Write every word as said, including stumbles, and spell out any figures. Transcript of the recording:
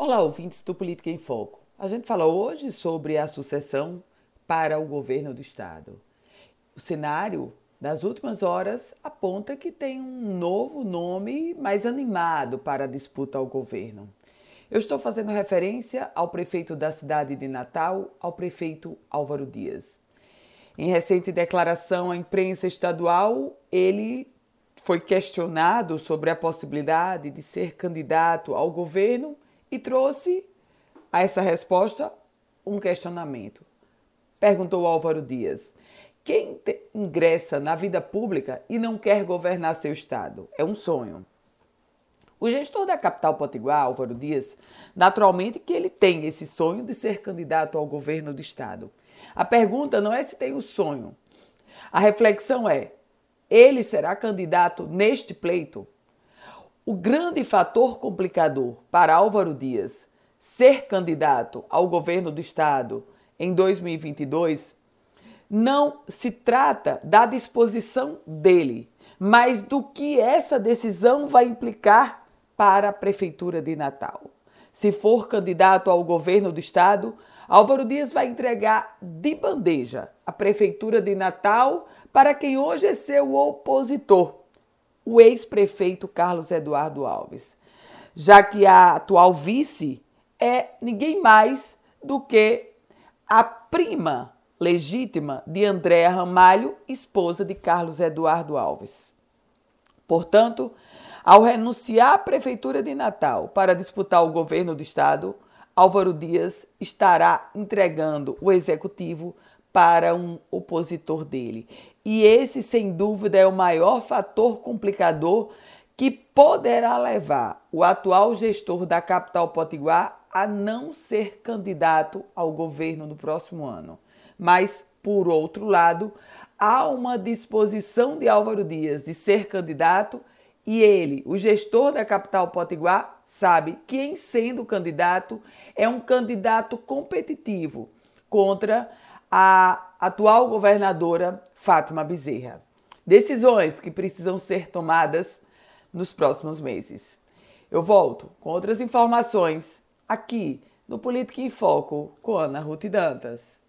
Olá, ouvintes do Política em Foco. A gente fala hoje sobre a sucessão para o governo do Estado. O cenário das últimas horas aponta que tem um novo nome mais animado para a disputa ao governo. Eu estou fazendo referência ao prefeito da cidade de Natal, ao prefeito Álvaro Dias. Em recente declaração à imprensa estadual, ele foi questionado sobre a possibilidade de ser candidato ao governo e trouxe a essa resposta um questionamento. Perguntou Álvaro Dias: quem ingressa na vida pública e não quer governar seu estado? É um sonho. O gestor da capital potiguar, Álvaro Dias, naturalmente que ele tem esse sonho de ser candidato ao governo do estado. A pergunta não é se tem o sonho. A reflexão é: ele será candidato neste pleito? O grande fator complicador para Álvaro Dias ser candidato ao governo do estado em dois mil e vinte e dois não se trata da disposição dele, mas do que essa decisão vai implicar para a prefeitura de Natal. Se for candidato ao governo do estado, Álvaro Dias vai entregar de bandeja a prefeitura de Natal para quem hoje é seu opositor, o ex-prefeito Carlos Eduardo Alves, já que a atual vice é ninguém mais do que a prima legítima de Andréa Ramalho, esposa de Carlos Eduardo Alves. Portanto, ao renunciar à prefeitura de Natal para disputar o governo do estado, Álvaro Dias estará entregando o executivo para um opositor dele. E esse, sem dúvida, é o maior fator complicador que poderá levar o atual gestor da capital potiguar a não ser candidato ao governo no próximo ano. Mas, por outro lado, há uma disposição de Álvaro Dias de ser candidato e ele, o gestor da capital potiguar, sabe que, em sendo candidato, é um candidato competitivo contra a atual governadora Fátima Bezerra. Decisões que precisam ser tomadas nos próximos meses. Eu volto com outras informações aqui no Política em Foco com Ana Ruth Dantas.